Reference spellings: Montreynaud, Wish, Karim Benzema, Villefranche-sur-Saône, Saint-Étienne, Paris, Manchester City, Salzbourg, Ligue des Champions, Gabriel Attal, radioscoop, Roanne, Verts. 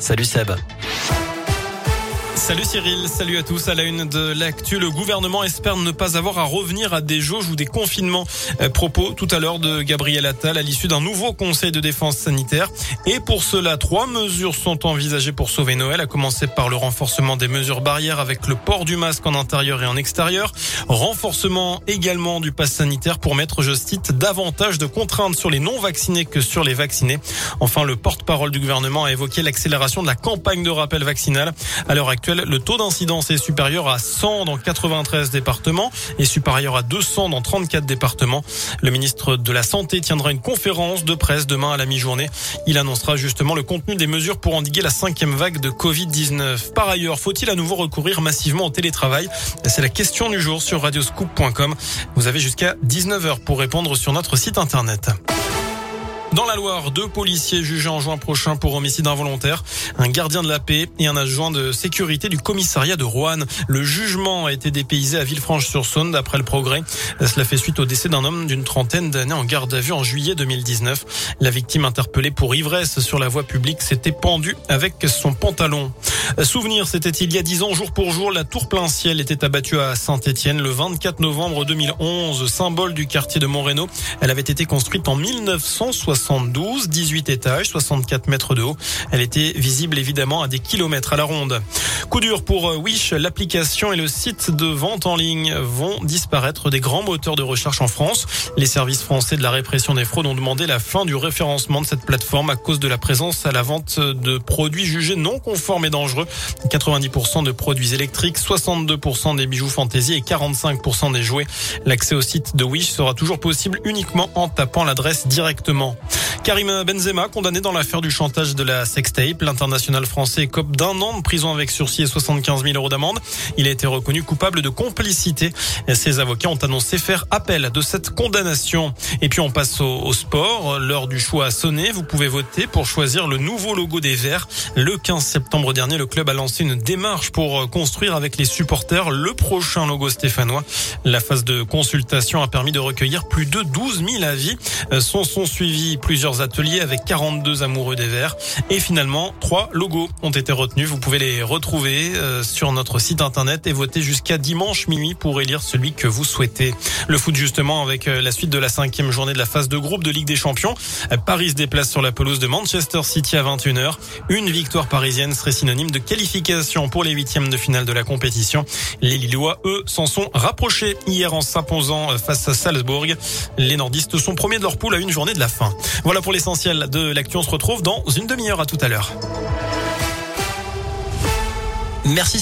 Salut Seb. Salut Cyril, salut à tous. À la une de l'actu, le gouvernement espère ne pas avoir à revenir à des jauges ou des confinements. Propos tout à l'heure de Gabriel Attal à l'issue d'un nouveau conseil de défense sanitaire. Et pour cela, 3 mesures sont envisagées pour sauver Noël, à commencer par le renforcement des mesures barrières avec le port du masque en intérieur et en extérieur. Renforcement également du pass sanitaire pour mettre, je cite, davantage de contraintes sur les non-vaccinés que sur les vaccinés. Enfin, le porte-parole du gouvernement a évoqué l'accélération de la campagne de rappel vaccinal. À l'heure actuelle, le taux d'incidence est supérieur à 100 dans 93 départements et supérieur à 200 dans 34 départements. Le ministre de la Santé tiendra une conférence de presse demain à la mi-journée. Il annoncera justement le contenu des mesures pour endiguer la 5e vague de Covid-19. Par ailleurs, faut-il à nouveau recourir massivement au télétravail ? C'est la question du jour sur radioscoop.com. Vous avez jusqu'à 19h pour répondre sur notre site internet. Dans la Loire, 2 policiers jugés en juin prochain pour homicide involontaire, un gardien de la paix et un adjoint de sécurité du commissariat de Roanne. Le jugement a été dépaysé à Villefranche-sur-Saône d'après le Progrès. Cela fait suite au décès d'un homme d'une trentaine d'années en garde à vue en juillet 2019. La victime, interpellée pour ivresse sur la voie publique, s'était pendue avec son pantalon. Souvenir, c'était il y a 10 ans, jour pour jour, la tour plein ciel était abattue à Saint-Étienne le 24 novembre 2011, symbole du quartier de Montreynaud. Elle avait été construite en 1972, 18 étages, 64 mètres de haut. Elle était visible évidemment à des kilomètres à la ronde. Coup dur pour Wish, l'application et le site de vente en ligne vont disparaître des grands moteurs de recherche en France. Les services français de la répression des fraudes ont demandé la fin du référencement de cette plateforme à cause de la présence à la vente de produits jugés non conformes et dangereux. 90% de produits électriques, 62% des bijoux fantaisie et 45% des jouets. L'accès au site de Wish sera toujours possible uniquement en tapant l'adresse directement. Karim Benzema, condamné dans l'affaire du chantage de la sextape. L'international français écope d'1 an de prison avec sursis et 75 000 € d'amende. Il a été reconnu coupable de complicité. Ses avocats ont annoncé faire appel de cette condamnation. Et puis on passe au sport. L'heure du choix a sonné. Vous pouvez voter pour choisir le nouveau logo des Verts. Le 15 septembre dernier, le club a lancé une démarche pour construire avec les supporters le prochain logo stéphanois. La phase de consultation a permis de recueillir plus de 12 000 avis. Sont suivis plusieurs ateliers avec 42 amoureux des Verts et finalement 3 logos ont été retenus. Vous pouvez les retrouver sur notre site internet et voter jusqu'à dimanche minuit pour élire celui que vous souhaitez. Le foot justement avec la suite de la 5e journée de la phase de groupe de Ligue des Champions. Paris se déplace sur la pelouse de Manchester City à 21h. Une victoire parisienne serait synonyme de qualification pour les 8e de finale de la compétition. Les Lillois, eux, s'en sont rapprochés hier en s'imposant face à Salzbourg. Les nordistes sont premiers de leur poule à une journée de la fin. Voilà pour l'essentiel de l'actu, on se retrouve dans une demi-heure. À tout à l'heure. Merci.